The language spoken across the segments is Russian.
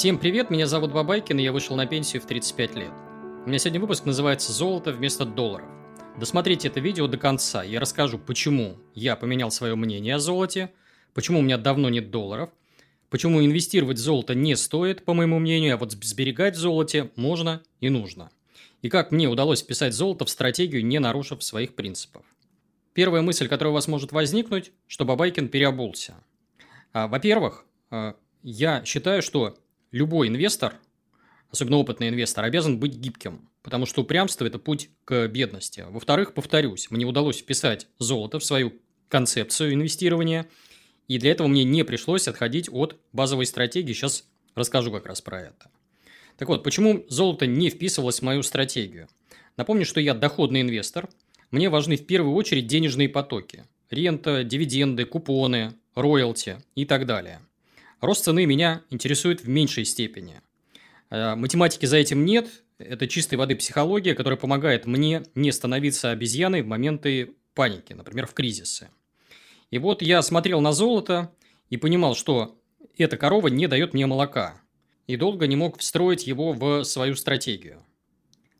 Всем привет, меня зовут Бабайкин, и я вышел на пенсию в 35 лет. У меня сегодня выпуск называется «Золото вместо долларов». Досмотрите это видео до конца, я расскажу, почему я поменял свое мнение о золоте, почему у меня давно нет долларов, почему инвестировать в золото не стоит, по моему мнению, а вот сберегать в золоте можно и нужно. И как мне удалось вписать золото в стратегию, не нарушив своих принципов. Первая мысль, которая у вас может возникнуть, что Бабайкин переобулся. Во-первых, я считаю, что любой инвестор, особенно опытный инвестор, обязан быть гибким, потому что упрямство – это путь к бедности. Во-вторых, повторюсь, мне удалось вписать золото в свою концепцию инвестирования, и для этого мне не пришлось отходить от базовой стратегии. Сейчас расскажу как раз про это. Так вот, почему золото не вписывалось в мою стратегию? Напомню, что я доходный инвестор. Мне важны в первую очередь денежные потоки. Рента, дивиденды, купоны, роялти и так далее. Рост цены меня интересует в меньшей степени. Математики за этим нет. Это чистой воды психология, которая помогает мне не становиться обезьяной в моменты паники, например, в кризисы. И вот я смотрел на золото и понимал, что эта корова не дает мне молока. И долго не мог встроить его в свою стратегию.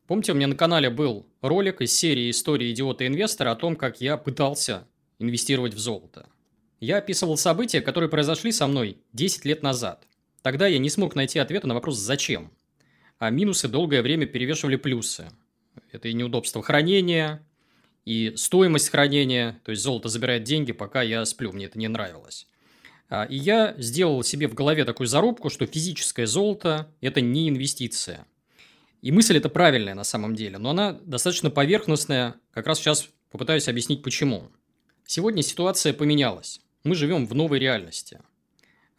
Помните, у меня на канале был ролик из серии «История идиота-инвестора» о том, как я пытался инвестировать в золото. Я описывал события, которые произошли со мной 10 лет назад. Тогда я не смог найти ответа на вопрос «Зачем?». А минусы долгое время перевешивали плюсы. Это и неудобство хранения, и стоимость хранения. То есть, золото забирает деньги, пока я сплю. Мне это не нравилось. И я сделал себе в голове такую зарубку, что физическое золото – это не инвестиция. И мысль эта правильная на самом деле, но она достаточно поверхностная. Как раз сейчас попытаюсь объяснить, почему. Сегодня ситуация поменялась. Мы живем в новой реальности.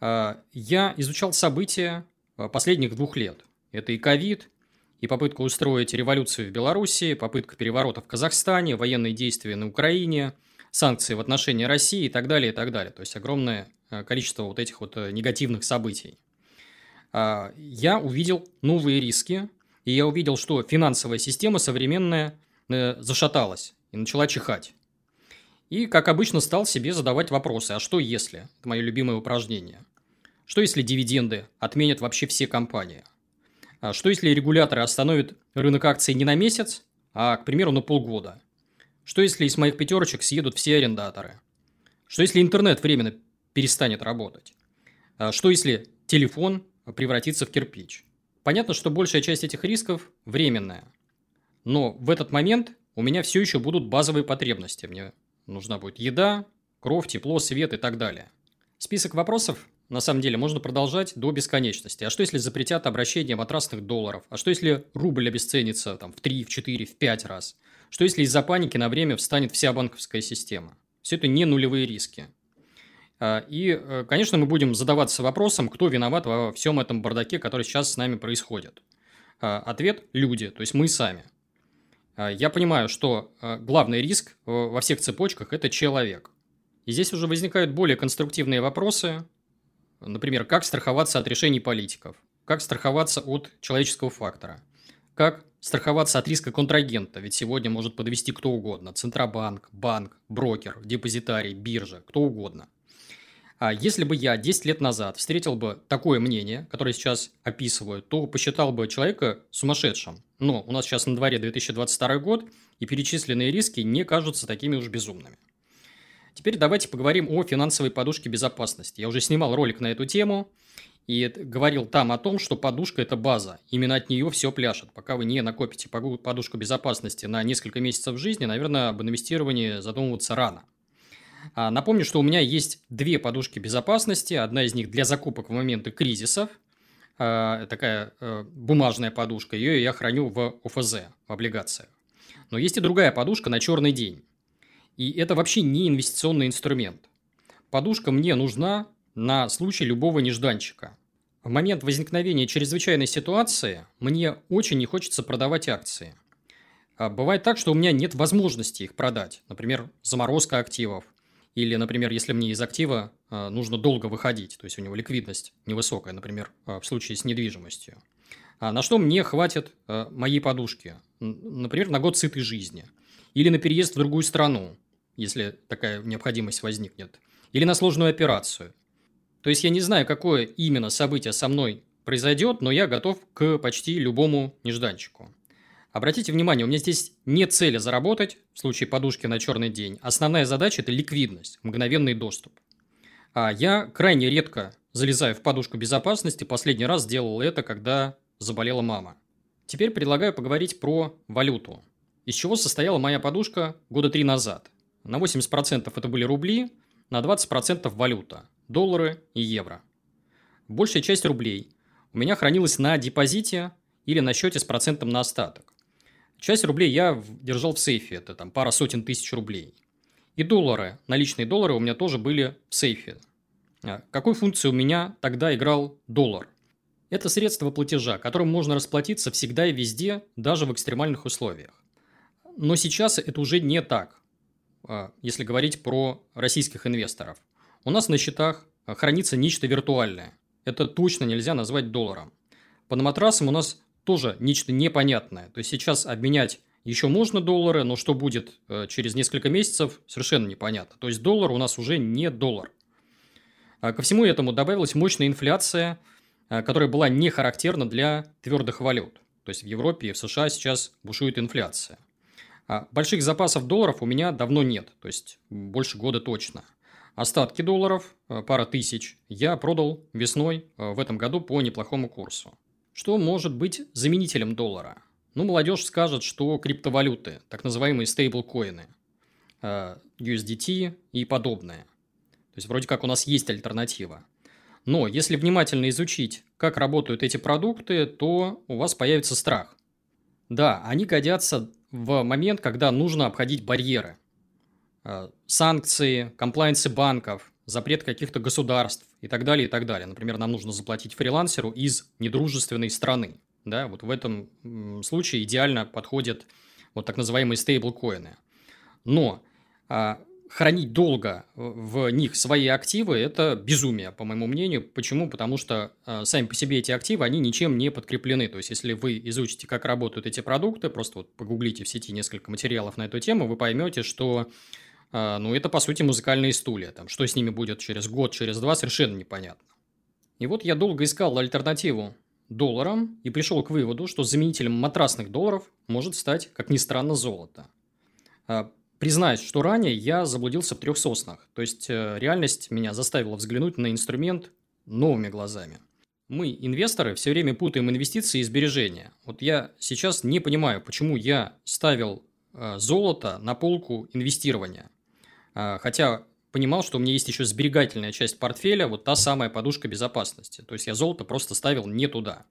Я изучал события последних 2 лет. Это и ковид, и попытка устроить революцию в Беларуси, попытка переворота в Казахстане, военные действия на Украине, санкции в отношении России и так далее, и так далее. То есть, огромное количество вот этих вот негативных событий. Я увидел новые риски, и я увидел, что финансовая система современная зашаталась и начала чихать. И, как обычно, стал себе задавать вопросы. А что если? Это мое любимое упражнение. Что если дивиденды отменят вообще все компании? А что если регуляторы остановят рынок акций не на месяц, а, к примеру, на полгода? Что если из моих пятерочек съедут все арендаторы? Что если интернет временно перестанет работать? Что если телефон превратится в кирпич? Понятно, что большая часть этих рисков временная. Но в этот момент у меня все еще будут базовые потребности. Мне нужна будет еда, кровь, тепло, свет и так далее. Список вопросов, на самом деле, можно продолжать до бесконечности. А что, если запретят обращение матрасных долларов? А что, если рубль обесценится там, в 3, в 4, в 5 раз? Что, если из-за паники на время встанет вся банковская система? Все это не нулевые риски. И, конечно, мы будем задаваться вопросом, кто виноват во всем этом бардаке, который сейчас с нами происходит. Ответ – люди, то есть мы сами. Я понимаю, что главный риск во всех цепочках – это человек. И здесь уже возникают более конструктивные вопросы, например, как страховаться от решений политиков, как страховаться от человеческого фактора, как страховаться от риска контрагента, ведь сегодня может подвести кто угодно – Центробанк, банк, брокер, депозитарий, биржа, кто угодно. Если бы я 10 лет назад встретил бы такое мнение, которое сейчас описываю, то посчитал бы человека сумасшедшим. Но у нас сейчас на дворе 2022 год, и перечисленные риски не кажутся такими уж безумными. Теперь давайте поговорим о финансовой подушке безопасности. Я уже снимал ролик на эту тему и говорил там о том, что подушка – это база. Именно от нее все пляшет. Пока вы не накопите подушку безопасности на несколько месяцев жизни, наверное, об инвестировании задумываться рано. Напомню, что у меня есть 2 подушки безопасности. Одна из них для закупок в моменты кризисов. Такая бумажная подушка. Ее я храню в ОФЗ, в облигациях. Но есть и другая подушка на черный день. И это вообще не инвестиционный инструмент. Подушка мне нужна на случай любого нежданчика. В момент возникновения чрезвычайной ситуации мне очень не хочется продавать акции. Бывает так, что у меня нет возможности их продать. Например, заморозка активов. Или, например, если мне из актива нужно долго выходить, то есть у него ликвидность невысокая, например, в случае с недвижимостью. На что мне хватит моей подушки? Например, на год сытой жизни. Или на переезд в другую страну, если такая необходимость возникнет. Или на сложную операцию. То есть я не знаю, какое именно событие со мной произойдет, но я готов к почти любому нежданчику. Обратите внимание, у меня здесь нет цели заработать в случае подушки на черный день. Основная задача – это ликвидность, мгновенный доступ. А я крайне редко залезаю в подушку безопасности. Последний раз делал это, когда заболела мама. Теперь предлагаю поговорить про валюту. Из чего состояла моя подушка года 3 назад? На 80% это были рубли, на 20% валюта – доллары и евро. Большая часть рублей у меня хранилась на депозите или на счете с процентом на остаток. Часть рублей я держал в сейфе, это там пара сотен тысяч рублей. И доллары, наличные доллары у меня тоже были в сейфе. Какой функции у меня тогда играл доллар? Это средство платежа, которым можно расплатиться всегда и везде, даже в экстремальных условиях. Но сейчас это уже не так, если говорить про российских инвесторов. У нас на счетах хранится нечто виртуальное. Это точно нельзя назвать долларом. Под матрасом у нас тоже нечто непонятное. То есть сейчас обменять еще можно доллары, но что будет через несколько месяцев, совершенно непонятно. То есть доллар у нас уже не доллар. Ко всему этому добавилась мощная инфляция, которая была не характерна для твердых валют. То есть в Европе и в США сейчас бушует инфляция. Больших запасов долларов у меня давно нет, то есть больше года точно. Остатки долларов, пара тысяч, я продал весной в этом году по неплохому курсу. Что может быть заменителем доллара? Ну, молодежь скажет, что криптовалюты, так называемые стейблкоины, USDT и подобное. То есть, вроде как у нас есть альтернатива. Но если внимательно изучить, как работают эти продукты, то у вас появится страх. Да, они годятся в момент, когда нужно обходить барьеры. Санкции, комплайенсы банков, запрет каких-то государств и так далее, и так далее. Например, нам нужно заплатить фрилансеру из недружественной страны. Да, вот в этом случае идеально подходят вот так называемые стейблкоины. Но хранить долго в них свои активы – это безумие, по моему мнению. Почему? Потому что сами по себе эти активы, они ничем не подкреплены. То есть, если вы изучите, как работают эти продукты, просто вот погуглите в сети несколько материалов на эту тему, вы поймете, что... Ну, это, по сути, музыкальные стулья. Там, что с ними будет через год, через два, совершенно непонятно. И вот я долго искал альтернативу долларам и пришел к выводу, что заменителем матрасных долларов может стать, как ни странно, золото. Признаюсь, что ранее я заблудился в трех соснах. То есть, реальность меня заставила взглянуть на инструмент новыми глазами. Мы, инвесторы, все время путаем инвестиции и сбережения. Вот я сейчас не понимаю, почему я ставил золото на полку инвестирования. Хотя понимал, что у меня есть еще сберегательная часть портфеля, вот та самая подушка безопасности. То есть, я золото просто ставил не туда.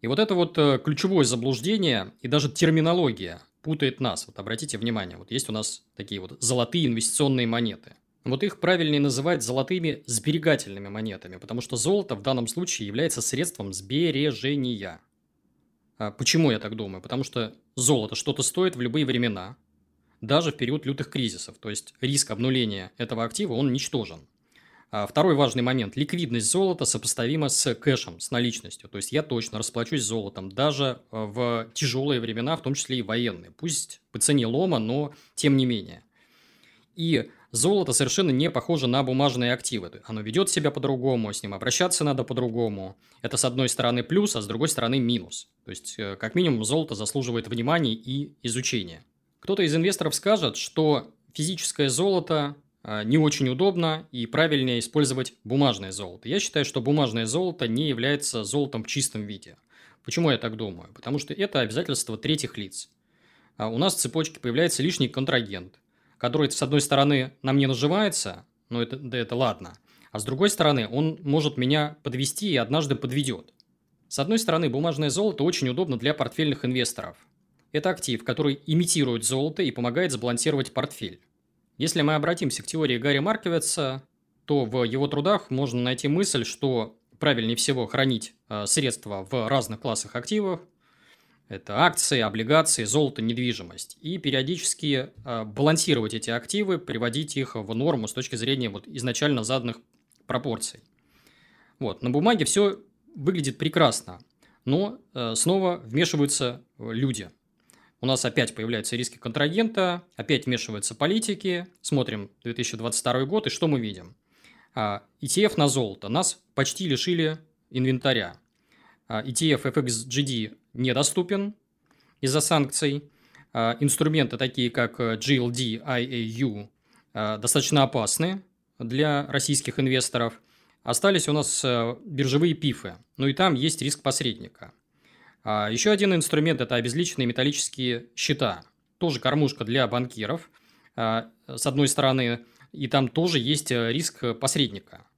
И вот это вот ключевое заблуждение и даже терминология путает нас. Вот обратите внимание, вот есть у нас такие вот золотые инвестиционные монеты. Вот их правильнее называть золотыми сберегательными монетами, потому что золото в данном случае является средством сбережения. Почему я так думаю? Потому что золото что-то стоит в любые времена. Даже в период лютых кризисов, то есть риск обнуления этого актива, он ничтожен. Второй важный момент. Ликвидность золота сопоставима с кэшем, с наличностью. То есть я точно расплачусь золотом даже в тяжелые времена, в том числе и военные. Пусть по цене лома, но тем не менее. И золото совершенно не похоже на бумажные активы. Оно ведет себя по-другому, с ним обращаться надо по-другому. Это с одной стороны плюс, а с другой стороны минус. То есть как минимум золото заслуживает внимания и изучения. Кто-то из инвесторов скажет, что физическое золото не очень удобно и правильнее использовать бумажное золото. Я считаю, что бумажное золото не является золотом в чистом виде. Почему я так думаю? Потому что это обязательство третьих лиц. У нас в цепочке появляется лишний контрагент, который, с одной стороны, на мне наживается, но это ладно, а с другой стороны, он может меня подвести и однажды подведет. С одной стороны, бумажное золото очень удобно для портфельных инвесторов. Это актив, который имитирует золото и помогает сбалансировать портфель. Если мы обратимся к теории Гарри Марковица, то в его трудах можно найти мысль, что правильнее всего хранить средства в разных классах активов. Это акции, облигации, золото, недвижимость. И периодически балансировать эти активы, приводить их в норму с точки зрения вот изначально заданных пропорций. Вот. На бумаге все выглядит прекрасно, но снова вмешиваются люди. У нас опять появляются риски контрагента, опять вмешиваются политики. Смотрим 2022 год, и что мы видим? ETF на золото. Нас почти лишили инвентаря. ETF FXGD недоступен из-за санкций. Инструменты, такие как GLD, IAU, достаточно опасны для российских инвесторов. Остались у нас биржевые пифы, ну и там есть риск посредника. Еще один инструмент – это обезличенные металлические счета. Тоже кормушка для банкиров, с одной стороны, и там тоже есть риск посредника.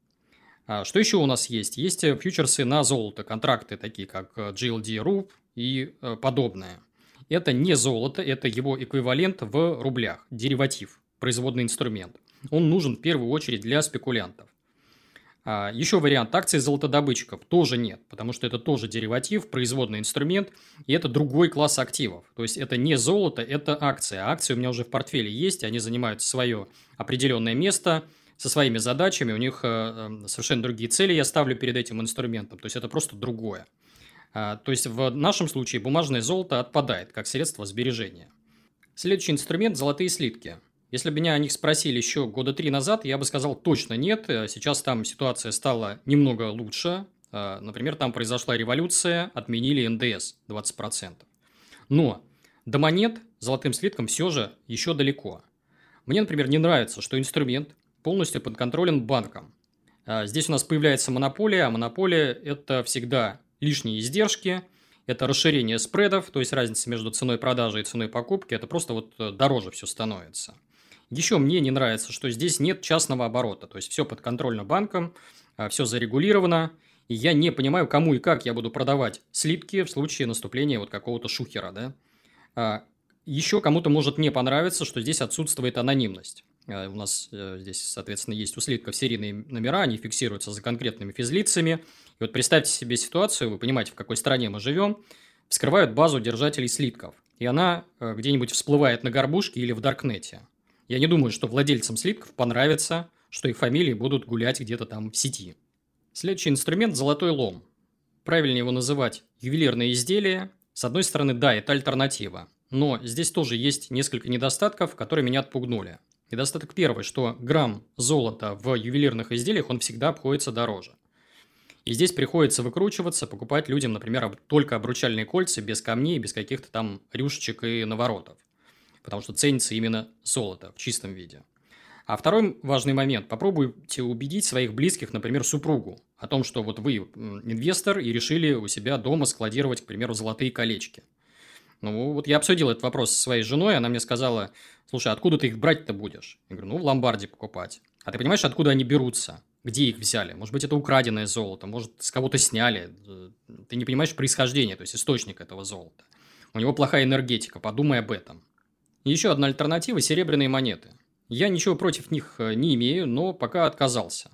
Что еще у нас есть? Есть фьючерсы на золото, контракты такие как GLD, RUB и подобное. Это не золото, это его эквивалент в рублях, дериватив, производный инструмент. Он нужен в первую очередь для спекулянтов. Еще вариант акций золотодобытчиков тоже нет, потому что это тоже дериватив, производный инструмент, и это другой класс активов. То есть, это не золото, это акция. Акции у меня уже в портфеле есть, они занимают свое определенное место со своими задачами, у них совершенно другие цели я ставлю перед этим инструментом, то есть, это просто другое. То есть, в нашем случае бумажное золото отпадает как средство сбережения. Следующий инструмент – золотые слитки. Если бы меня о них спросили еще года 3 назад, я бы сказал, точно нет. Сейчас там ситуация стала немного лучше. Например, там произошла революция, отменили НДС 20%. Но до монет золотым слиткам все же еще далеко. Мне, например, не нравится, что инструмент полностью подконтролен банком. Здесь у нас появляется монополия, а монополия – это всегда лишние издержки, это расширение спредов, то есть разница между ценой продажи и ценой покупки, это просто вот дороже все становится. Еще мне не нравится, что здесь нет частного оборота, то есть все подконтрольно банкам, все зарегулировано, и я не понимаю, кому и как я буду продавать слитки в случае наступления вот какого-то шухера, да? Еще кому-то может не понравиться, что здесь отсутствует анонимность. У нас здесь, соответственно, есть у слитков серийные номера, они фиксируются за конкретными физлицами. И вот представьте себе ситуацию, вы понимаете, в какой стране мы живем, вскрывают базу держателей слитков, и она где-нибудь всплывает на горбушке или в даркнете. Я не думаю, что владельцам слитков понравится, что их фамилии будут гулять где-то там в сети. Следующий инструмент – золотой лом. Правильнее его называть ювелирные изделия. С одной стороны, да, это альтернатива. Но здесь тоже есть несколько недостатков, которые меня отпугнули. Недостаток первый, что грамм золота в ювелирных изделиях, он всегда обходится дороже. И здесь приходится выкручиваться, покупать людям, например, только обручальные кольца, без камней, без каких-то там рюшечек и наворотов. Потому что ценится именно золото в чистом виде. А второй важный момент. Попробуйте убедить своих близких, например, супругу, о том, что вот вы инвестор и решили у себя дома складировать, к примеру, золотые колечки. Ну, вот я обсудил этот вопрос со своей женой, она мне сказала, слушай, откуда ты их брать-то будешь? Я говорю, ну, в ломбарде покупать. А ты понимаешь, откуда они берутся? Где их взяли? Может быть, это украденное золото, может, с кого-то сняли. Ты не понимаешь происхождение, то есть источник этого золота. У него плохая энергетика, подумай об этом. Еще одна альтернатива – серебряные монеты. Я ничего против них не имею, но пока отказался.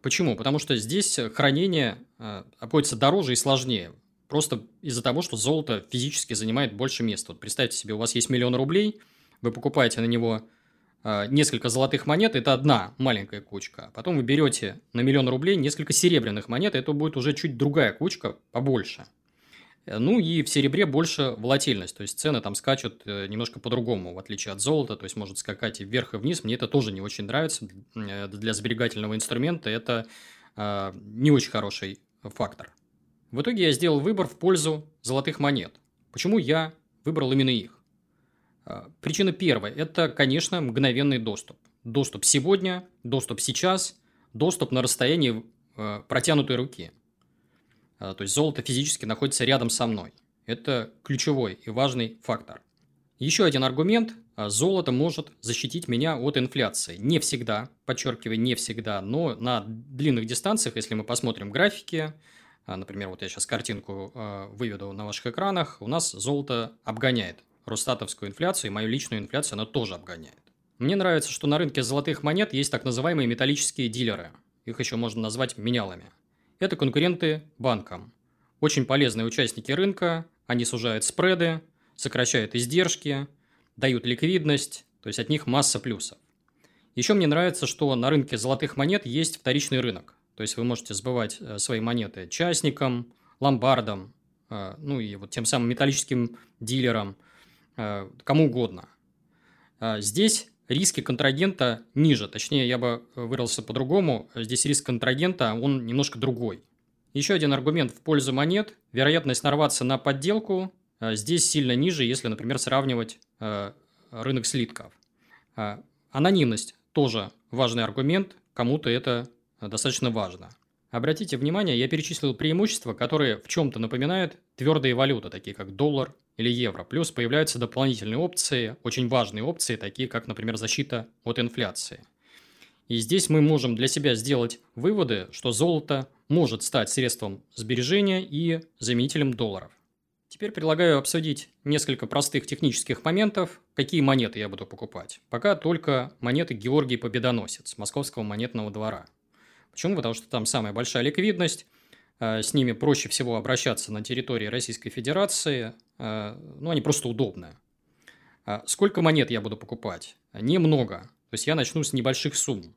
Почему? Потому что здесь хранение обходится дороже и сложнее. Просто из-за того, что золото физически занимает больше места. Вот представьте себе, у вас есть 1 000 000 рублей, вы покупаете на него несколько золотых монет, это одна маленькая кучка. Потом вы берете на 1 000 000 рублей несколько серебряных монет, это будет уже чуть другая кучка, побольше. Ну и в серебре больше волатильность, то есть цены там скачут немножко по-другому, в отличие от золота, то есть может скакать и вверх, и вниз. Мне это тоже не очень нравится, для сберегательного инструмента это не очень хороший фактор. В итоге я сделал выбор в пользу золотых монет. Почему я выбрал именно их? Причина первая – это, конечно, мгновенный доступ. Доступ сегодня, доступ сейчас, доступ на расстоянии протянутой руки. То есть, золото физически находится рядом со мной. Это ключевой и важный фактор. Еще один аргумент – золото может защитить меня от инфляции. Не всегда, подчеркиваю, не всегда, но на длинных дистанциях, если мы посмотрим графики, например, вот я сейчас картинку выведу на ваших экранах, у нас золото обгоняет росстатовскую инфляцию, и мою личную инфляцию она тоже обгоняет. Мне нравится, что на рынке золотых монет есть так называемые металлические дилеры. Их еще можно назвать менялами. Это конкуренты банкам. Очень полезные участники рынка, они сужают спреды, сокращают издержки, дают ликвидность, то есть от них масса плюсов. Еще мне нравится, что на рынке золотых монет есть вторичный рынок. То есть вы можете сбывать свои монеты частникам, ломбардам, ну и вот тем самым металлическим дилерам, кому угодно. Здесь риски контрагента ниже, точнее я бы выразился по-другому, здесь риск контрагента, он немножко другой. Еще один аргумент в пользу монет – вероятность нарваться на подделку здесь сильно ниже, если, например, сравнивать рынок слитков. Анонимность тоже важный аргумент, кому-то это достаточно важно. Обратите внимание, я перечислил преимущества, которые в чем-то напоминают твердые валюты, такие как доллар или евро. Плюс появляются дополнительные опции, очень важные опции, такие как, например, защита от инфляции. И здесь мы можем для себя сделать выводы, что золото может стать средством сбережения и заменителем долларов. Теперь предлагаю обсудить несколько простых технических моментов, какие монеты я буду покупать. Пока только монеты Георгий Победоносец, Московского монетного двора. Почему? Потому что там самая большая ликвидность, с ними проще всего обращаться на территории Российской Федерации, ну они просто удобные. Сколько монет я буду покупать? Немного. То есть я начну с небольших сумм.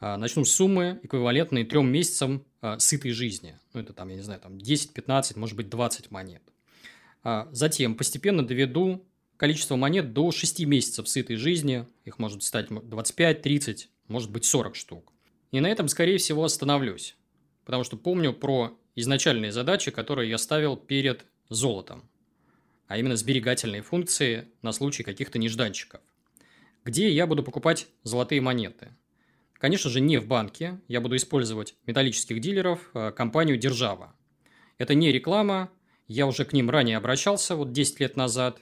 Начну с суммы, эквивалентной 3 месяцам сытой жизни. Ну, это там, я не знаю, там 10, 15, может быть, 20 монет. Затем постепенно доведу количество монет до 6 месяцев сытой жизни. Их может стать 25, 30, может быть, 40 штук. И на этом, скорее всего, остановлюсь. Потому что помню про изначальные задачи, которые я ставил перед золотом. А именно сберегательные функции на случай каких-то нежданчиков. Где я буду покупать золотые монеты? Конечно же, не в банке. Я буду использовать металлических дилеров, компанию «Держава». Это не реклама. Я уже к ним ранее обращался, вот 10 лет назад.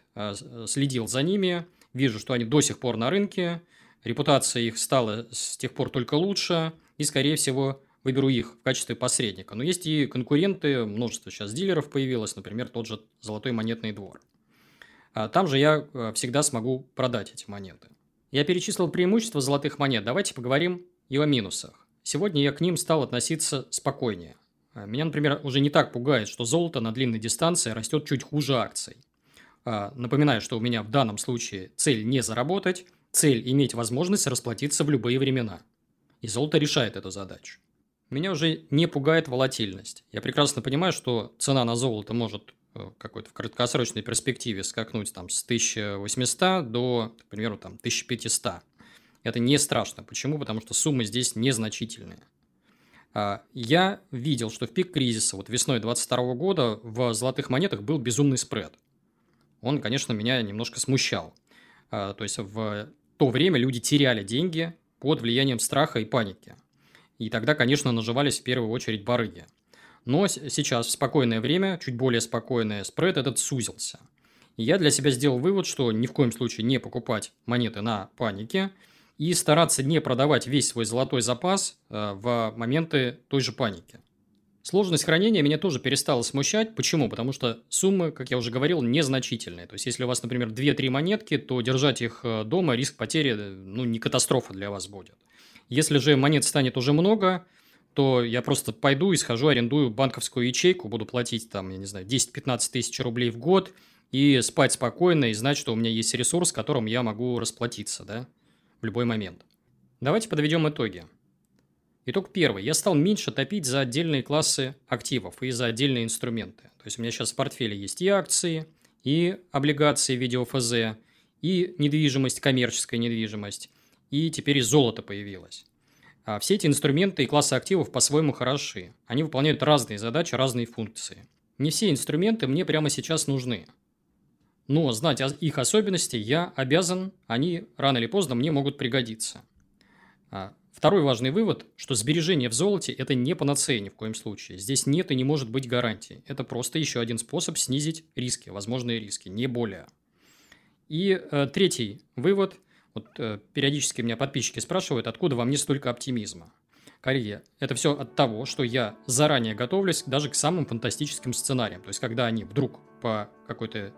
Следил за ними. Вижу, что они до сих пор на рынке. Репутация их стала с тех пор только лучше. И, скорее всего, выберу их в качестве посредника. Но есть и конкуренты. Множество сейчас дилеров появилось. Например, тот же «Золотой монетный двор». Там же я всегда смогу продать эти монеты. Я перечислил преимущества золотых монет, давайте поговорим и о минусах. Сегодня я к ним стал относиться спокойнее. Меня, например, уже не так пугает, что золото на длинной дистанции растет чуть хуже акций. Напоминаю, что у меня в данном случае цель не заработать, цель иметь возможность расплатиться в любые времена. И золото решает эту задачу. Меня уже не пугает волатильность. Я прекрасно понимаю, что цена на золото может какой-то в краткосрочной перспективе скакнуть там, с 1800 до, к примеру, там, 1500. Это не страшно. Почему? Потому что суммы здесь незначительные. Я видел, что в пик кризиса вот весной 2022 года в золотых монетах был безумный спред. Он, конечно, меня немножко смущал. То есть, в то время люди теряли деньги под влиянием страха и паники. И тогда, конечно, наживались в первую очередь барыги. Но сейчас, в спокойное время, чуть более спокойное, спред этот сузился. И я для себя сделал вывод, что ни в коем случае не покупать монеты на панике и стараться не продавать весь свой золотой запас в моменты той же паники. Сложность хранения меня тоже перестала смущать. Почему? Потому что суммы, как я уже говорил, незначительные. То есть, если у вас, например, 2-3 монетки, то держать их дома риск потери не катастрофа для вас будет. Если же монет станет уже много, то я просто пойду и схожу, арендую банковскую ячейку, буду платить там, я не знаю, 10-15 тысяч рублей в год и спать спокойно и знать, что у меня есть ресурс, которым я могу расплатиться, да, в любой момент. Давайте подведем итоги. Итог первый. Я стал меньше топить за отдельные классы активов и за отдельные инструменты. То есть у меня сейчас в портфеле есть и акции, и облигации в виде ОФЗ, и недвижимость, коммерческая недвижимость, и теперь и золото появилось. Все эти инструменты и классы активов по-своему хороши. Они выполняют разные задачи, разные функции. Не все инструменты мне прямо сейчас нужны. Но знать их особенности я обязан, они рано или поздно мне могут пригодиться. Второй важный вывод, что сбережение в золоте – это не панацея ни в коем случае. Здесь нет и не может быть гарантий. Это просто еще один способ снизить риски, возможные риски, не более. И третий вывод – вот периодически меня подписчики спрашивают, откуда во мне столько оптимизма. Коллеги, это все от того, что я заранее готовлюсь даже к самым фантастическим сценариям. То есть, когда они вдруг по какой-то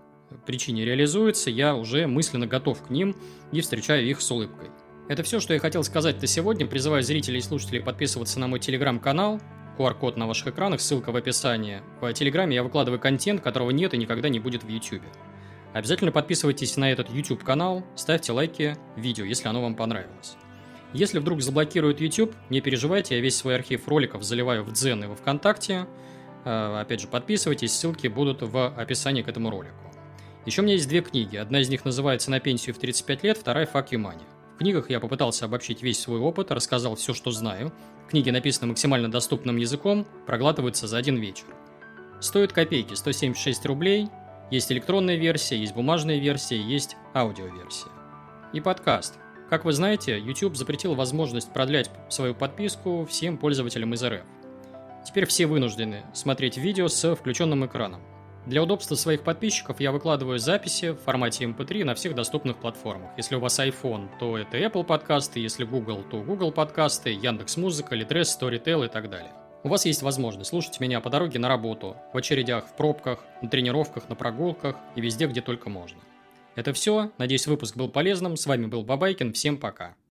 причине реализуются, я уже мысленно готов к ним и встречаю их с улыбкой. Это все, что я хотел сказать на сегодня. Призываю зрителей и слушателей подписываться на мой телеграм-канал. QR-код на ваших экранах, ссылка в описании. В телеграме я выкладываю контент, которого нет и никогда не будет в YouTube. Обязательно подписывайтесь на этот YouTube-канал, ставьте лайки видео, если оно вам понравилось. Если вдруг заблокируют YouTube, не переживайте, я весь свой архив роликов заливаю в Дзен и во Вконтакте. Опять же, подписывайтесь, ссылки будут в описании к этому ролику. Еще у меня есть 2 книги. Одна из них называется «На пенсию в 35 лет», вторая «Fuck you money». В книгах я попытался обобщить весь свой опыт, рассказал все, что знаю. Книги написаны максимально доступным языком, проглатываются за один вечер. Стоит копейки, 176 рублей. Есть электронная версия, есть бумажная версия, есть аудиоверсия. И подкаст. Как вы знаете, YouTube запретил возможность продлять свою подписку всем пользователям из РФ. Теперь все вынуждены смотреть видео с включенным экраном. Для удобства своих подписчиков я выкладываю записи в формате MP3 на всех доступных платформах. Если у вас iPhone, то это Apple подкасты, если Google, то Google подкасты, Яндекс.Музыка, ЛитРес, Storytel и так далее. У вас есть возможность слушать меня по дороге на работу, в очередях, в пробках, на тренировках, на прогулках и везде, где только можно. Это все. Надеюсь, выпуск был полезным. С вами был Бабайкин. Всем пока.